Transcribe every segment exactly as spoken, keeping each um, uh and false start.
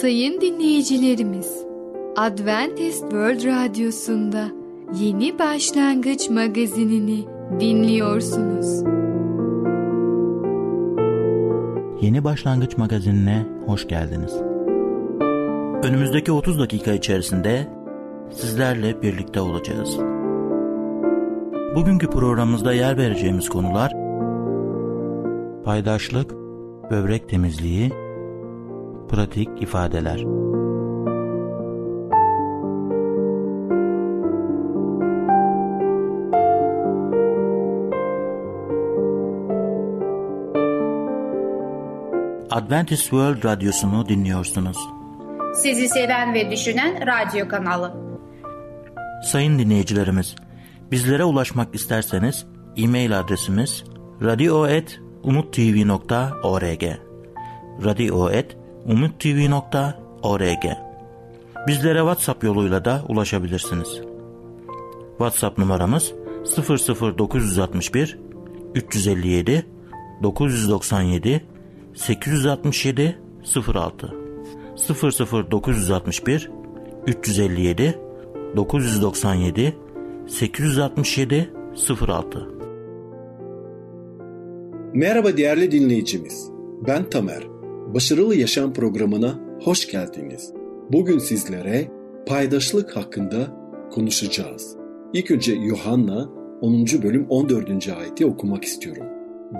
Sayın dinleyicilerimiz, Adventist World Radyosu'nda Yeni Başlangıç Magazinini dinliyorsunuz. Yeni Başlangıç Magazinine hoş geldiniz. Önümüzdeki otuz dakika içerisinde sizlerle birlikte olacağız. Bugünkü programımızda yer vereceğimiz konular: paydaşlık, böbrek temizliği, pratik ifadeler. Adventist World Radyosu'nu dinliyorsunuz. Sizi seven ve düşünen radyo kanalı. Sayın dinleyicilerimiz, bizlere ulaşmak isterseniz e-mail adresimiz radio at umuttv nokta org radio at umuttv nokta org. Bizlere WhatsApp yoluyla da ulaşabilirsiniz. WhatsApp numaramız sıfır sıfır dokuz altı bir üç yüz elli yedi dokuz doksan yedi sekiz altı yedi sıfır altı sıfır sıfır dokuz altı bir üç yüz elli yedi dokuz doksan yedi sekiz altı yedi sıfır altı. Merhaba değerli dinleyicimiz. Ben Tamer. Başarılı Yaşam Programı'na hoş geldiniz. Bugün sizlere paydaşlık hakkında konuşacağız. İlk önce Yuhanna onuncu bölüm on dördüncü ayeti okumak istiyorum.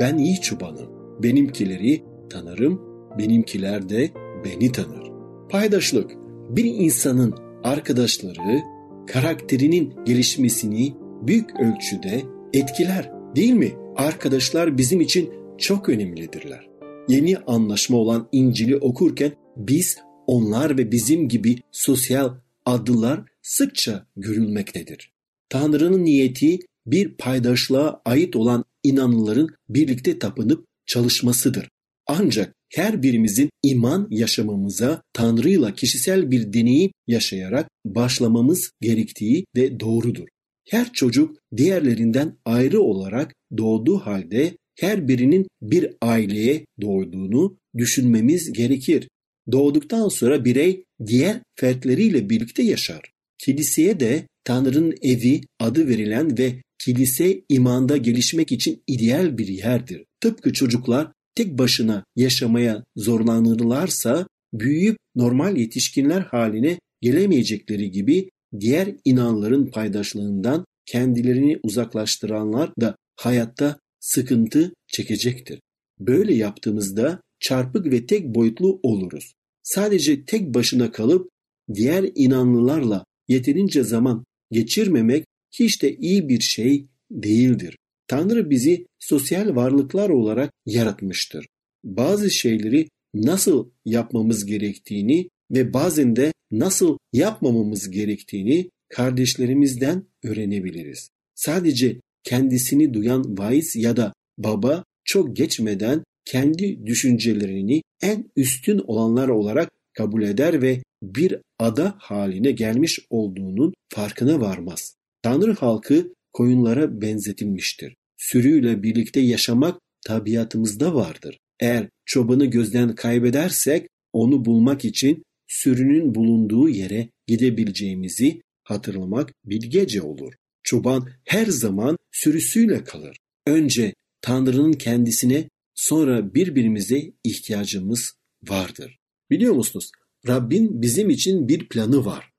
Ben iyi çobanım. Benimkileri tanırım, benimkiler de beni tanır. Paydaşlık, bir insanın arkadaşları karakterinin gelişmesini büyük ölçüde etkiler, değil mi? Arkadaşlar bizim için çok önemlidirler. Yeni anlaşma olan İncil'i okurken biz, onlar ve bizim gibi sosyal adlılar sıkça görülmektedir. Tanrı'nın niyeti bir paydaşlığa ait olan inanlıların birlikte tapınıp çalışmasıdır. Ancak her birimizin iman yaşamımıza Tanrı'yla kişisel bir deneyim yaşayarak başlamamız gerektiği de doğrudur. Her çocuk diğerlerinden ayrı olarak doğduğu halde her birinin bir aileye doğduğunu düşünmemiz gerekir. Doğduktan sonra birey diğer fertleriyle birlikte yaşar. Kiliseye de Tanrı'nın evi adı verilen ve kilise imanda gelişmek için ideal bir yerdir. Tıpkı çocuklar tek başına yaşamaya zorlanırlarsa büyüyüp normal yetişkinler haline gelemeyecekleri gibi diğer inanların paydaşlığından kendilerini uzaklaştıranlar da hayatta sıkıntı çekecektir. Böyle yaptığımızda çarpık ve tek boyutlu oluruz. Sadece tek başına kalıp diğer inanlılarla yeterince zaman geçirmemek hiç de iyi bir şey değildir. Tanrı bizi sosyal varlıklar olarak yaratmıştır. Bazı şeyleri nasıl yapmamız gerektiğini ve bazen de nasıl yapmamamız gerektiğini kardeşlerimizden öğrenebiliriz. Sadece kendisini duyan vaiz ya da baba çok geçmeden kendi düşüncelerini en üstün olanlar olarak kabul eder ve bir ada haline gelmiş olduğunun farkına varmaz. Tanrı halkı koyunlara benzetilmiştir. Sürüyle birlikte yaşamak tabiatımızda vardır. Eğer çobanı gözden kaybedersek onu bulmak için sürünün bulunduğu yere gidebileceğimizi hatırlamak bilgece olur. Çoban her zaman sürüsüyle kalır. Önce Tanrı'nın kendisine, sonra birbirimize ihtiyacımız vardır. Biliyor musunuz? Rabbin bizim için bir planı var.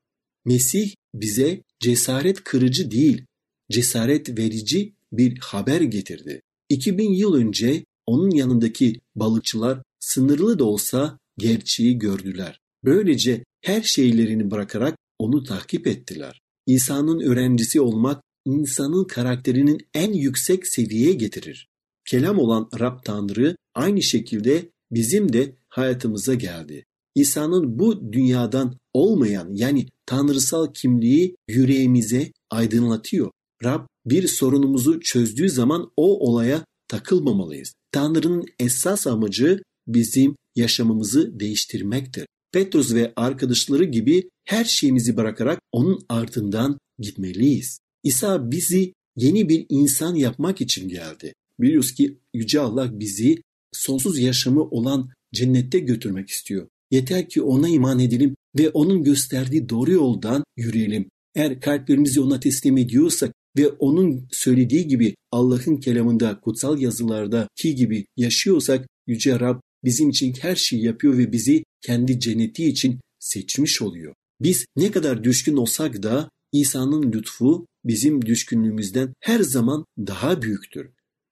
Mesih bize cesaret kırıcı değil, cesaret verici bir haber getirdi. iki bin yıl önce onun yanındaki balıkçılar sınırlı da olsa gerçeği gördüler. Böylece her şeylerini bırakarak onu takip ettiler. İsa'nın öğrencisi olmak insanın karakterinin en yüksek seviyeye getirir. Kelam olan Rab Tanrı aynı şekilde bizim de hayatımıza geldi. İsa'nın bu dünyadan olmayan, yani tanrısal kimliği yüreğimize aydınlatıyor. Rab bir sorunumuzu çözdüğü zaman o olaya takılmamalıyız. Tanrı'nın esas amacı bizim yaşamımızı değiştirmektir. Petrus ve arkadaşları gibi her şeyimizi bırakarak onun ardından gitmeliyiz. İsa bizi yeni bir insan yapmak için geldi. Biliyoruz ki Yüce Allah bizi sonsuz yaşamı olan cennette götürmek istiyor. Yeter ki ona iman edelim ve onun gösterdiği doğru yoldan yürüyelim. Eğer kalplerimizi ona teslim ediyorsak ve onun söylediği gibi Allah'ın kelamında, kutsal yazılardaki gibi yaşıyorsak Yüce Rab bizim için her şeyi yapıyor ve bizi kendi cenneti için seçmiş oluyor. Biz ne kadar düşkün olsak da İsa'nın lütfu bizim düşkünlüğümüzden her zaman daha büyüktür.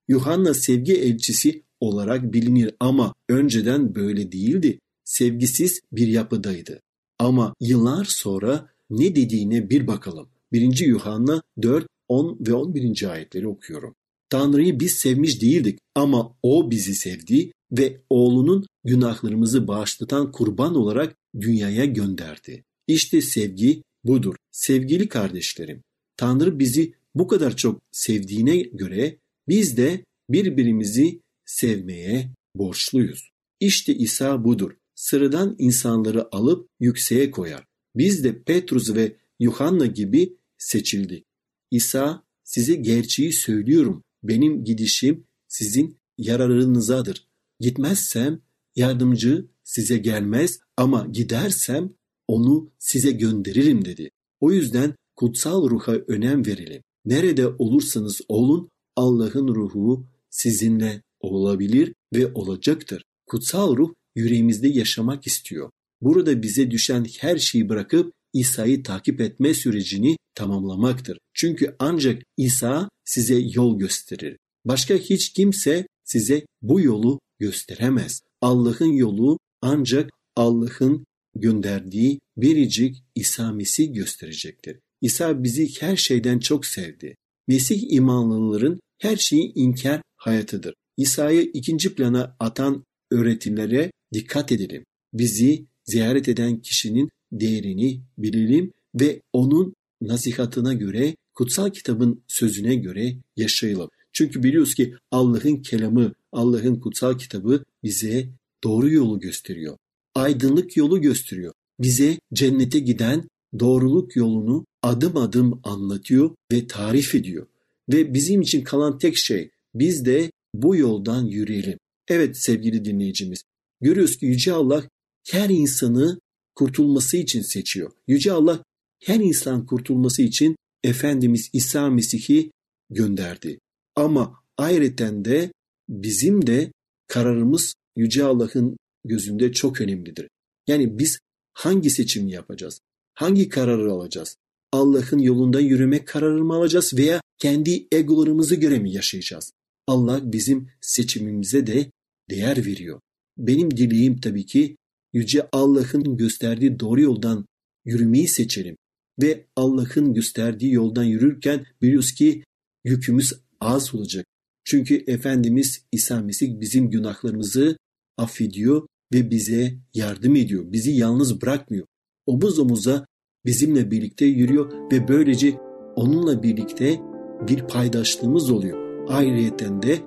Yuhanna sevgi elçisi olarak bilinir ama önceden böyle değildi. Sevgisiz bir yapıdaydı. Ama yıllar sonra ne dediğine bir bakalım. birinci. Yuhanna dört, on ve on birinci ayetleri okuyorum. Tanrı'yı biz sevmiş değildik ama O bizi sevdi ve oğlunun günahlarımızı bağışlatan kurban olarak dünyaya gönderdi. İşte sevgi budur. Sevgili kardeşlerim, Tanrı bizi bu kadar çok sevdiğine göre biz de birbirimizi sevmeye borçluyuz. İşte İsa budur. Sıradan insanları alıp yükseğe koyar. Biz de Petrus ve Yuhanna gibi seçildik. İsa size gerçeği söylüyorum. Benim gidişim sizin yararınızadır. Gitmezsem yardımcı size gelmez ama gidersem onu size gönderirim dedi. O yüzden kutsal ruha önem verelim. Nerede olursanız olun Allah'ın ruhu sizinle olabilir ve olacaktır. Kutsal ruh yüreğimizde yaşamak istiyor. Burada bize düşen her şeyi bırakıp İsa'yı takip etme sürecini tamamlamaktır. Çünkü ancak İsa size yol gösterir. Başka hiç kimse size bu yolu gösteremez. Allah'ın yolu ancak Allah'ın gönderdiği biricik İsa Mesih gösterecektir. İsa bizi her şeyden çok sevdi. Mesih imanlıların her şeyi inkar hayatıdır. İsa'yı ikinci plana atan öğretilere dikkat edelim. Bizi ziyaret eden kişinin değerini bilelim ve onun nasihatına göre, kutsal kitabın sözüne göre yaşayalım. Çünkü biliyoruz ki Allah'ın kelamı, Allah'ın kutsal kitabı bize doğru yolu gösteriyor. Aydınlık yolu gösteriyor. Bize cennete giden doğruluk yolunu adım adım anlatıyor ve tarif ediyor. Ve bizim için kalan tek şey biz de bu yoldan yürüyelim. Evet sevgili dinleyicimiz, görüyoruz ki Yüce Allah her insanı kurtulması için seçiyor. Yüce Allah her insan kurtulması için Efendimiz İsa Mesih'i gönderdi. Ama ayrıca de bizim de kararımız Yüce Allah'ın gözünde çok önemlidir. Yani biz hangi seçimi yapacağız? Hangi kararı alacağız? Allah'ın yolunda yürümek kararı mı alacağız veya kendi egolarımızı göre mi yaşayacağız? Allah bizim seçimimize de değer veriyor. Benim dileğim tabii ki Yüce Allah'ın gösterdiği doğru yoldan yürümeyi seçelim. Ve Allah'ın gösterdiği yoldan yürürken biliyoruz ki yükümüz az olacak. Çünkü Efendimiz İsa Mesih bizim günahlarımızı affediyor ve bize yardım ediyor. Bizi yalnız bırakmıyor. Omuz omuza bizimle birlikte yürüyor ve böylece onunla birlikte bir paydaşlığımız oluyor. Ayrıyeten de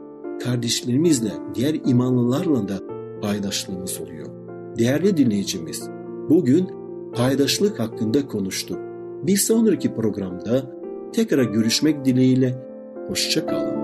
kardeşlerimizle, diğer imanlılarla da paydaşlığımız oluyor. Değerli dinleyicimiz, bugün paydaşlık hakkında konuştuk. Bir sonraki programda tekrar görüşmek dileğiyle, hoşça kalın.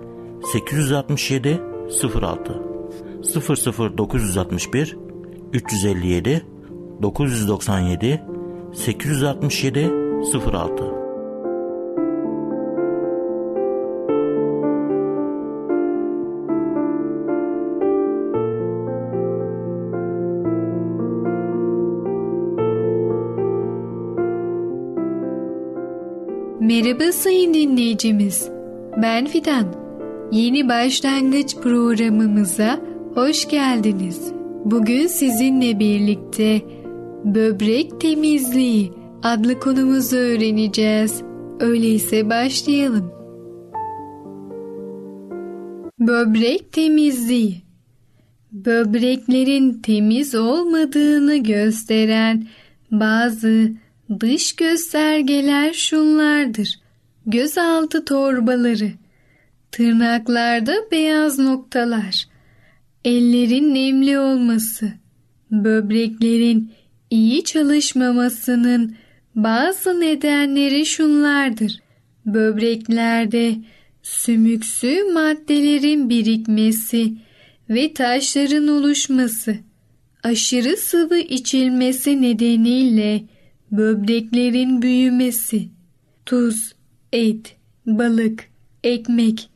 sekiz altı yedi sıfır altı sıfır sıfır dokuz altı bir üç yüz elli yedi dokuz doksan yedi sekiz altı yedi sıfır altı. Merhaba sayın dinleyicimiz. Ben Fidan. Yeni Başlangıç programımıza hoş geldiniz. Bugün sizinle birlikte böbrek temizliği adlı konumuzu öğreneceğiz. Öyleyse başlayalım. Böbrek temizliği, böbreklerin temiz olmadığını gösteren bazı dış göstergeler şunlardır: gözaltı torbaları, tırnaklarda beyaz noktalar, ellerin nemli olması, böbreklerin iyi çalışmamasının bazı nedenleri şunlardır: böbreklerde sümüksü maddelerin birikmesi ve taşların oluşması, aşırı sıvı içilmesi nedeniyle böbreklerin büyümesi, tuz, et, balık, ekmek,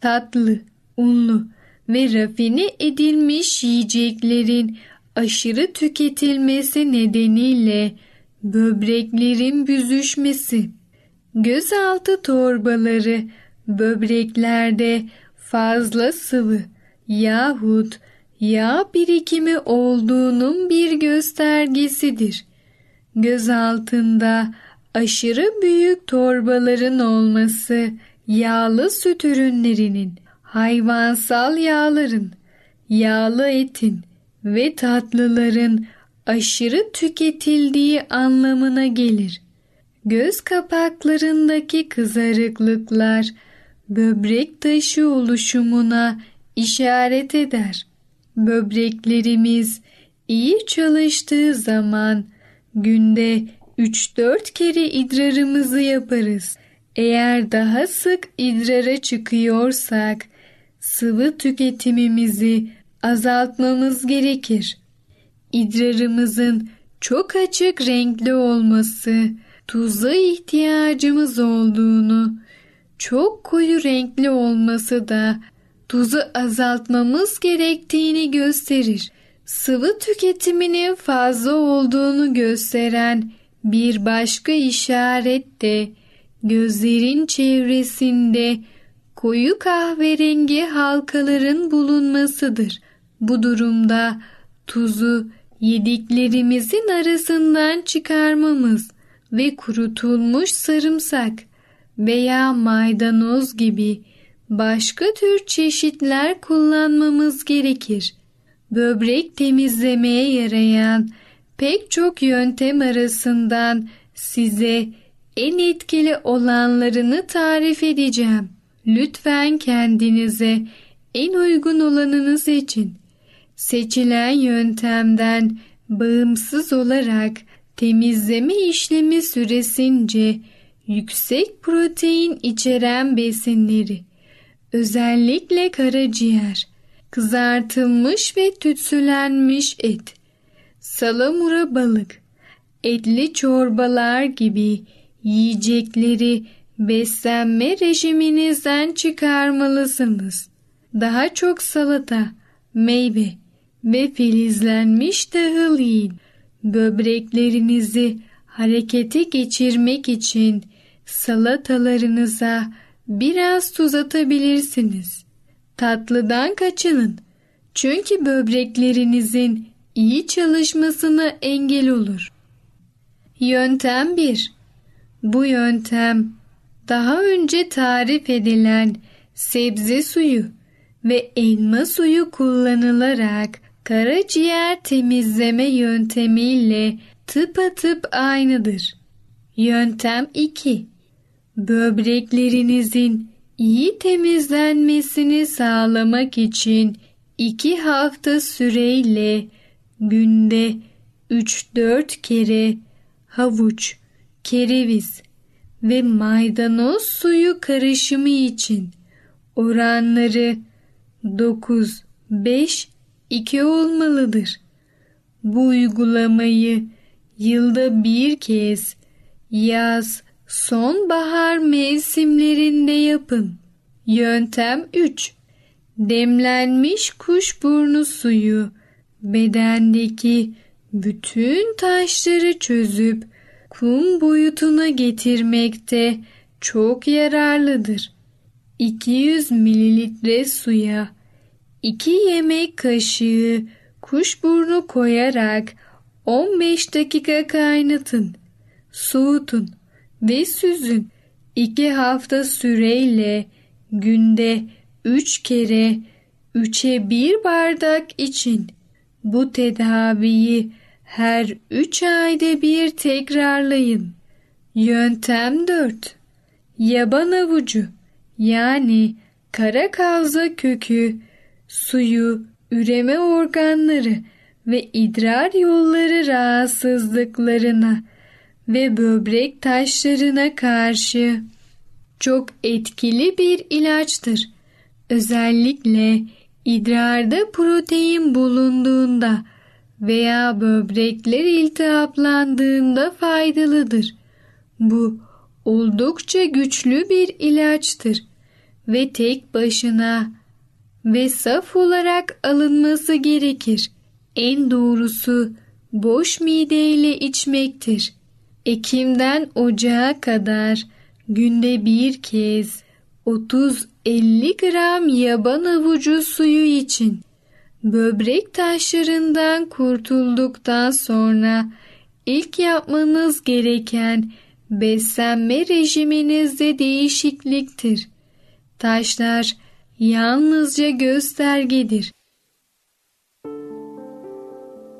tatlı, unlu ve rafine edilmiş yiyeceklerin aşırı tüketilmesi nedeniyle böbreklerin büzüşmesi. Gözaltı torbaları, böbreklerde fazla sıvı yahut yağ birikimi olduğunun bir göstergesidir. Göz altında aşırı büyük torbaların olması, yağlı süt ürünlerinin, hayvansal yağların, yağlı etin ve tatlıların aşırı tüketildiği anlamına gelir. Göz kapaklarındaki kızarıklıklar böbrek taşı oluşumuna işaret eder. Böbreklerimiz iyi çalıştığı zaman günde üç dört kere idrarımızı yaparız. Eğer daha sık idrara çıkıyorsak sıvı tüketimimizi azaltmamız gerekir. İdrarımızın çok açık renkli olması, tuza ihtiyacımız olduğunu, çok koyu renkli olması da tuzu azaltmamız gerektiğini gösterir. Sıvı tüketiminin fazla olduğunu gösteren bir başka işaret de gözlerin çevresinde koyu kahverengi halkaların bulunmasıdır. Bu durumda tuzu yediklerimizin arasından çıkarmamız ve kurutulmuş sarımsak veya maydanoz gibi başka tür çeşitler kullanmamız gerekir. Böbrek temizlemeye yarayan pek çok yöntem arasından size en etkili olanlarını tarif edeceğim. Lütfen kendinize en uygun olanını seçin. Seçilen yöntemden bağımsız olarak temizleme işlemi süresince yüksek protein içeren besinleri, özellikle karaciğer, kızartılmış ve tütsülenmiş et, salamura balık, etli çorbalar gibi yiyecekleri beslenme rejiminizden çıkarmalısınız. Daha çok salata, meyve ve filizlenmiş tahıl yiyin. Böbreklerinizi harekete geçirmek için salatalarınıza biraz tuz atabilirsiniz. Tatlıdan kaçının, çünkü böbreklerinizin iyi çalışmasına engel olur. Yöntem bir. Bu yöntem daha önce tarif edilen sebze suyu ve elma suyu kullanılarak karaciğer temizleme yöntemiyle tıpatıp aynıdır. Yöntem iki. Böbreklerinizin iyi temizlenmesini sağlamak için iki hafta süreyle günde üç dört kere havuç, kereviz ve maydanoz suyu karışımı için oranları dokuz beş iki olmalıdır. Bu uygulamayı yılda bir kez yaz, sonbahar mevsimlerinde yapın. Yöntem üç. Demlenmiş kuşburnu suyu bedendeki bütün taşları çözüp kum boyutuna getirmekte çok yararlıdır. iki yüz mililitre suya iki yemek kaşığı kuşburnu koyarak on beş dakika kaynatın, soğutun ve süzün. iki hafta süreyle günde üç kere üçe bir bardak için. Bu tedaviyi her üç ayda bir tekrarlayın. Yöntem dört. Yaban avucu yani kara kavza kökü, suyu, üreme organları ve idrar yolları rahatsızlıklarına ve böbrek taşlarına karşı çok etkili bir ilaçtır. Özellikle idrarda protein bulunduğunda veya böbrekler iltihaplandığında faydalıdır. Bu oldukça güçlü bir ilaçtır ve tek başına ve saf olarak alınması gerekir. En doğrusu boş mideyle içmektir. Ekim'den Ocağa kadar günde bir kez otuz elli gram yaban avucu suyu için. Böbrek taşlarından kurtulduktan sonra ilk yapmanız gereken beslenme rejiminizde değişikliktir. Taşlar yalnızca göstergedir.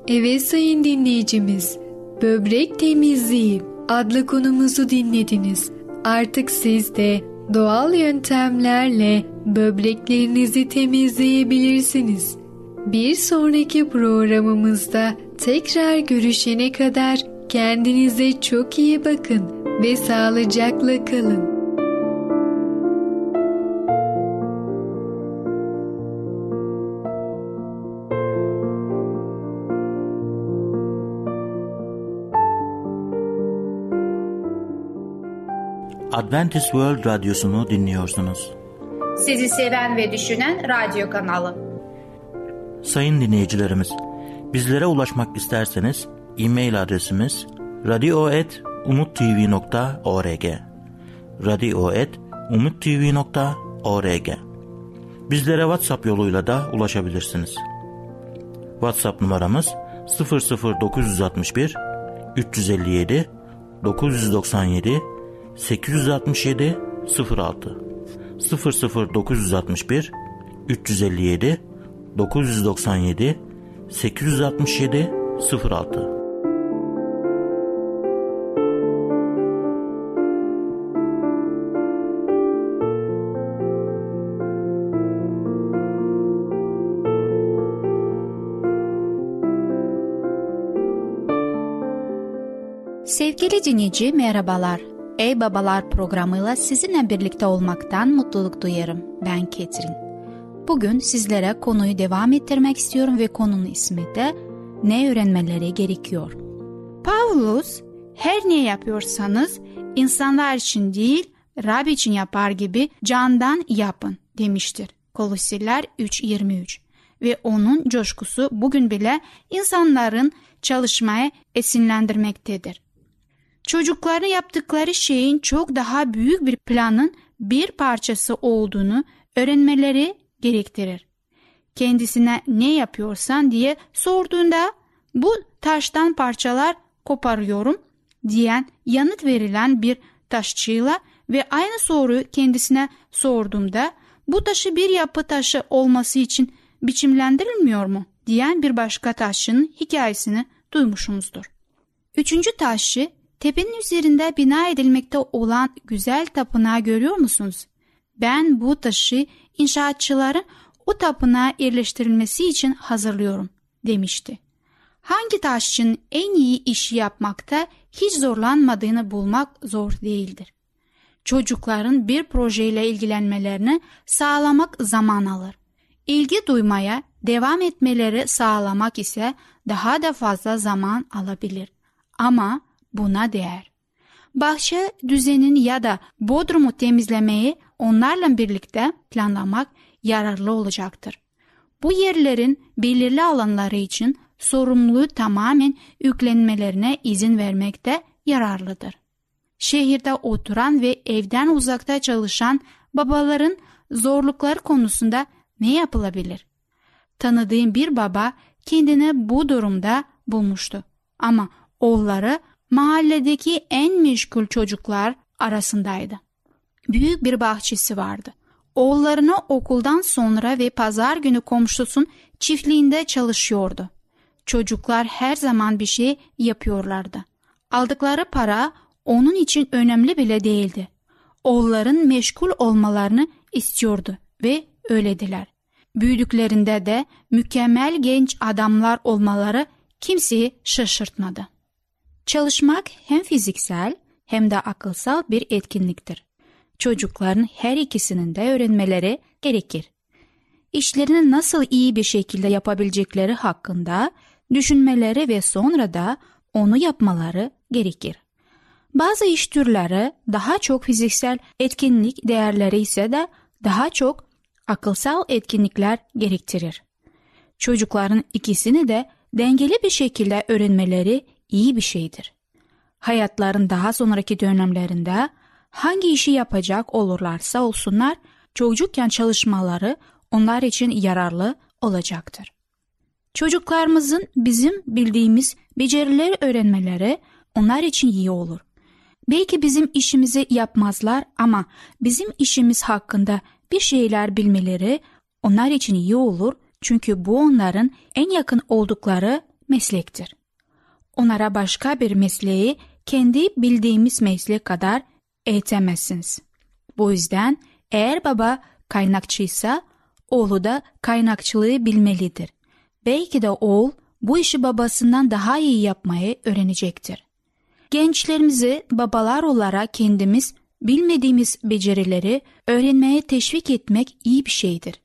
Evet sayın dinleyicimiz, Böbrek Temizliği adlı konumuzu dinlediniz. Artık siz de doğal yöntemlerle böbreklerinizi temizleyebilirsiniz. Bir sonraki programımızda tekrar görüşene kadar kendinize çok iyi bakın ve sağlıcakla kalın. Adventist World Radyosu'nu dinliyorsunuz. Sizi seven ve düşünen radyo kanalı. Sayın dinleyicilerimiz, bizlere ulaşmak isterseniz e-mail adresimiz radio at umuttv nokta org radio at umuttv nokta org. Bizlere WhatsApp yoluyla da ulaşabilirsiniz. WhatsApp numaramız sıfır sıfır dokuz altı bir üç yüz elli yedi dokuz yüz doksan yedi sekiz altı yedi sıfır altı sıfır sıfır dokuz altı bir üç yüz elli yedi dokuz yüz doksan yedi sekiz altı yedi sıfır altı. Sevgili dinleyici, merhabalar. Ey Babalar programıyla sizinle birlikte olmaktan mutluluk duyarım. Ben Ketrin. Bugün sizlere konuyu devam ettirmek istiyorum ve konunun ismi de Ne Öğrenmelere Gerekiyor. Paulus, her ne yapıyorsanız insanlar için değil, Rab için yapar gibi candan yapın demiştir. Kolosiler üç yirmi üç ve onun coşkusu bugün bile insanların çalışmaya esinlendirmektedir. Çocukların yaptıkları şeyin çok daha büyük bir planın bir parçası olduğunu öğrenmeleri gerektirir. Kendisine ne yapıyorsan diye sorduğunda bu taştan parçalar koparıyorum diyen yanıt verilen bir taşçıyla ve aynı soruyu kendisine sorduğumda bu taşı bir yapı taşı olması için biçimlendirilmiyor mu diyen bir başka taşın hikayesini duymuşumuzdur. Üçüncü taşı, tepenin üzerinde bina edilmekte olan güzel tapınağı görüyor musunuz? Ben bu taşı inşaatçıların o tapınağa yerleştirilmesi için hazırlıyorum demişti. Hangi taşçının en iyi işi yapmakta hiç zorlanmadığını bulmak zor değildir. Çocukların bir projeyle ilgilenmelerini sağlamak zaman alır. İlgi duymaya devam etmeleri sağlamak ise daha da fazla zaman alabilir. Ama buna değer. Bahçe düzenini ya da bodrumu temizlemeyi onlarla birlikte planlamak yararlı olacaktır. Bu yerlerin belirli alanları için sorumluluğu tamamen yüklenmelerine izin vermek de yararlıdır. Şehirde oturan ve evden uzakta çalışan babaların zorlukları konusunda ne yapılabilir? Tanıdığım bir baba kendini bu durumda bulmuştu. Ama oğulları mahalledeki en meşgul çocuklar arasındaydı. Büyük bir bahçesi vardı. Oğullarını okuldan sonra ve pazar günü komşusunun çiftliğinde çalışıyordu. Çocuklar her zaman bir şey yapıyorlardı. Aldıkları para onun için önemli bile değildi. Oğulların meşgul olmalarını istiyordu ve öylediler. Büyüdüklerinde de mükemmel genç adamlar olmaları kimseyi şaşırtmadı. Çalışmak hem fiziksel hem de akılsal bir etkinliktir. Çocukların her ikisinin de öğrenmeleri gerekir. İşlerini nasıl iyi bir şekilde yapabilecekleri hakkında düşünmeleri ve sonra da onu yapmaları gerekir. Bazı iş türleri daha çok fiziksel etkinlik, değerleri ise de daha çok akılsal etkinlikler gerektirir. Çocukların ikisini de dengeli bir şekilde öğrenmeleri iyi bir şeydir. Hayatların daha sonraki dönemlerinde hangi işi yapacak olurlarsa olsunlar, çocukken çalışmaları onlar için yararlı olacaktır. Çocuklarımızın bizim bildiğimiz becerileri öğrenmeleri onlar için iyi olur. Belki bizim işimizi yapmazlar ama bizim işimiz hakkında bir şeyler bilmeleri onlar için iyi olur, çünkü bu onların en yakın oldukları meslektir. Onlara başka bir mesleği kendi bildiğimiz meslek kadar eğitemezsiniz. Bu yüzden eğer baba kaynakçıysa oğlu da kaynakçılığı bilmelidir. Belki de oğul bu işi babasından daha iyi yapmayı öğrenecektir. Gençlerimizi babalar olarak kendimiz bilmediğimiz becerileri öğrenmeye teşvik etmek iyi bir şeydir.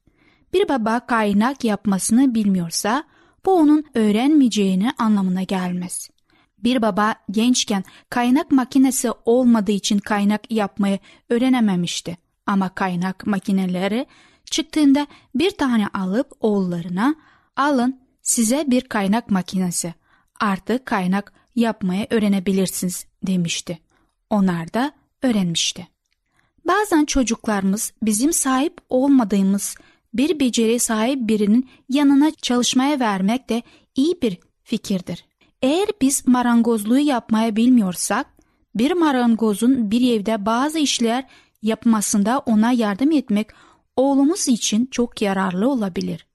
Bir baba kaynak yapmasını bilmiyorsa bu onun öğrenmeyeceğini anlamına gelmez. Bir baba gençken kaynak makinesi olmadığı için kaynak yapmayı öğrenememişti. Ama kaynak makineleri çıktığında bir tane alıp oğullarına "Alın size bir kaynak makinesi, artık kaynak yapmayı öğrenebilirsiniz" demişti. Onlar da öğrenmişti. Bazen çocuklarımız bizim sahip olmadığımız bir beceriye sahip birinin yanına çalışmaya vermek de iyi bir fikirdir. Eğer biz marangozluğu yapmayı bilmiyorsak, bir marangozun bir evde bazı işler yapmasında ona yardım etmek oğlumuz için çok yararlı olabilir.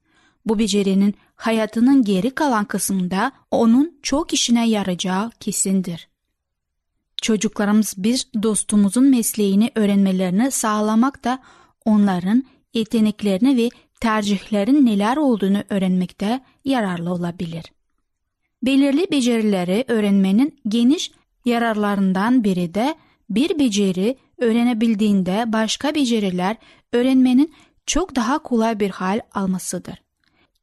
Bu becerinin hayatının geri kalan kısmında onun çok işine yarayacağı kesindir. Çocuklarımız bir dostumuzun mesleğini öğrenmelerini sağlamak da onların yeteneklerini ve tercihlerin neler olduğunu öğrenmekte yararlı olabilir. Belirli becerileri öğrenmenin geniş yararlarından biri de bir beceri öğrenebildiğinde başka beceriler öğrenmenin çok daha kolay bir hal almasıdır.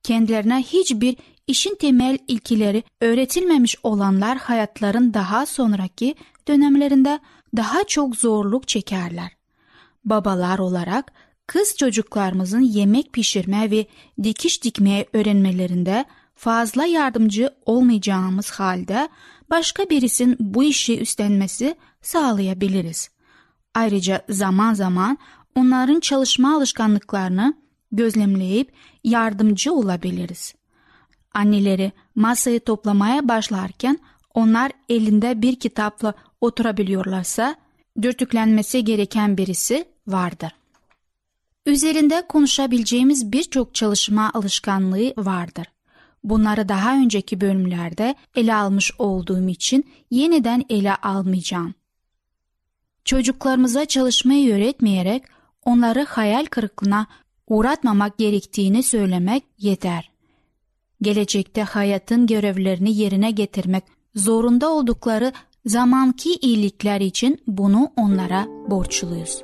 Kendilerine hiçbir işin temel ilkeleri öğretilmemiş olanlar hayatların daha sonraki dönemlerinde daha çok zorluk çekerler. Babalar olarak kız çocuklarımızın yemek pişirme ve dikiş dikmeyi öğrenmelerinde fazla yardımcı olmayacağımız halde başka birisinin bu işi üstlenmesi sağlayabiliriz. Ayrıca zaman zaman onların çalışma alışkanlıklarını gözlemleyip yardımcı olabiliriz. Anneleri masayı toplamaya başlarken onlar elinde bir kitapla oturabiliyorlarsa dürtüklenmesi gereken birisi vardır. Üzerinde konuşabileceğimiz birçok çalışma alışkanlığı vardır. Bunları daha önceki bölümlerde ele almış olduğum için yeniden ele almayacağım. Çocuklarımıza çalışmayı öğretmeyerek onları hayal kırıklığına uğratmamak gerektiğini söylemek yeter. Gelecekte hayatın görevlerini yerine getirmek zorunda oldukları zamanki iyilikler için bunu onlara borçluyuz.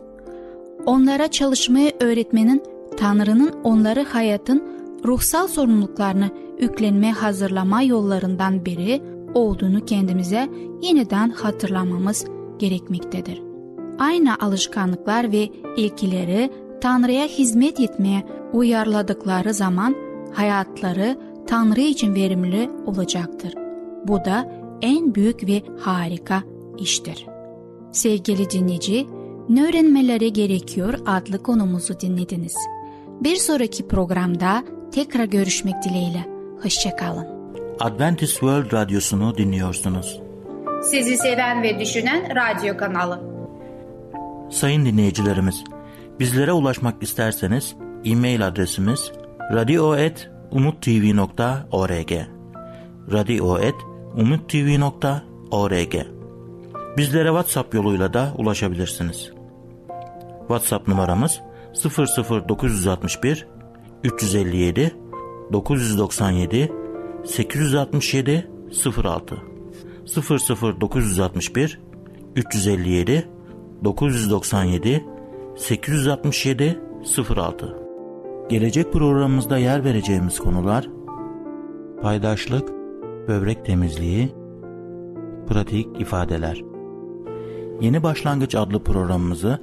Onlara çalışmayı öğretmenin, Tanrı'nın onları hayatın ruhsal sorumluluklarını yüklenmeye hazırlama yollarından biri olduğunu kendimize yeniden hatırlamamız gerekmektedir. Aynı alışkanlıklar ve ilkeleri Tanrı'ya hizmet etmeye uyarladıkları zaman hayatları Tanrı için verimli olacaktır. Bu da en büyük ve harika iştir. Sevgili dinleyici, Ne Öğrenmelere Gerekiyor adlı konumuzu dinlediniz. Bir sonraki programda tekrar görüşmek dileğiyle. Hoşçakalın. Adventist World Radyosu'nu dinliyorsunuz. Sizi seven ve düşünen radyo kanalı. Sayın dinleyicilerimiz, bizlere ulaşmak isterseniz e-mail adresimiz radio et umuttv nokta org radio et umuttv nokta org. Bizlere WhatsApp yoluyla da ulaşabilirsiniz. WhatsApp numaramız sıfır sıfır dokuz altı bir üç yüz elli yedi dokuz dokuz yedi sekiz altı yedi sıfır altı sıfır sıfır dokuz altı bir üç yüz elli yedi dokuz doksan yedi sekiz altı yedi sıfır altı. Gelecek programımızda yer vereceğimiz konular: paydaşlık, böbrek temizliği, pratik ifadeler. Yeni Başlangıç adlı programımızı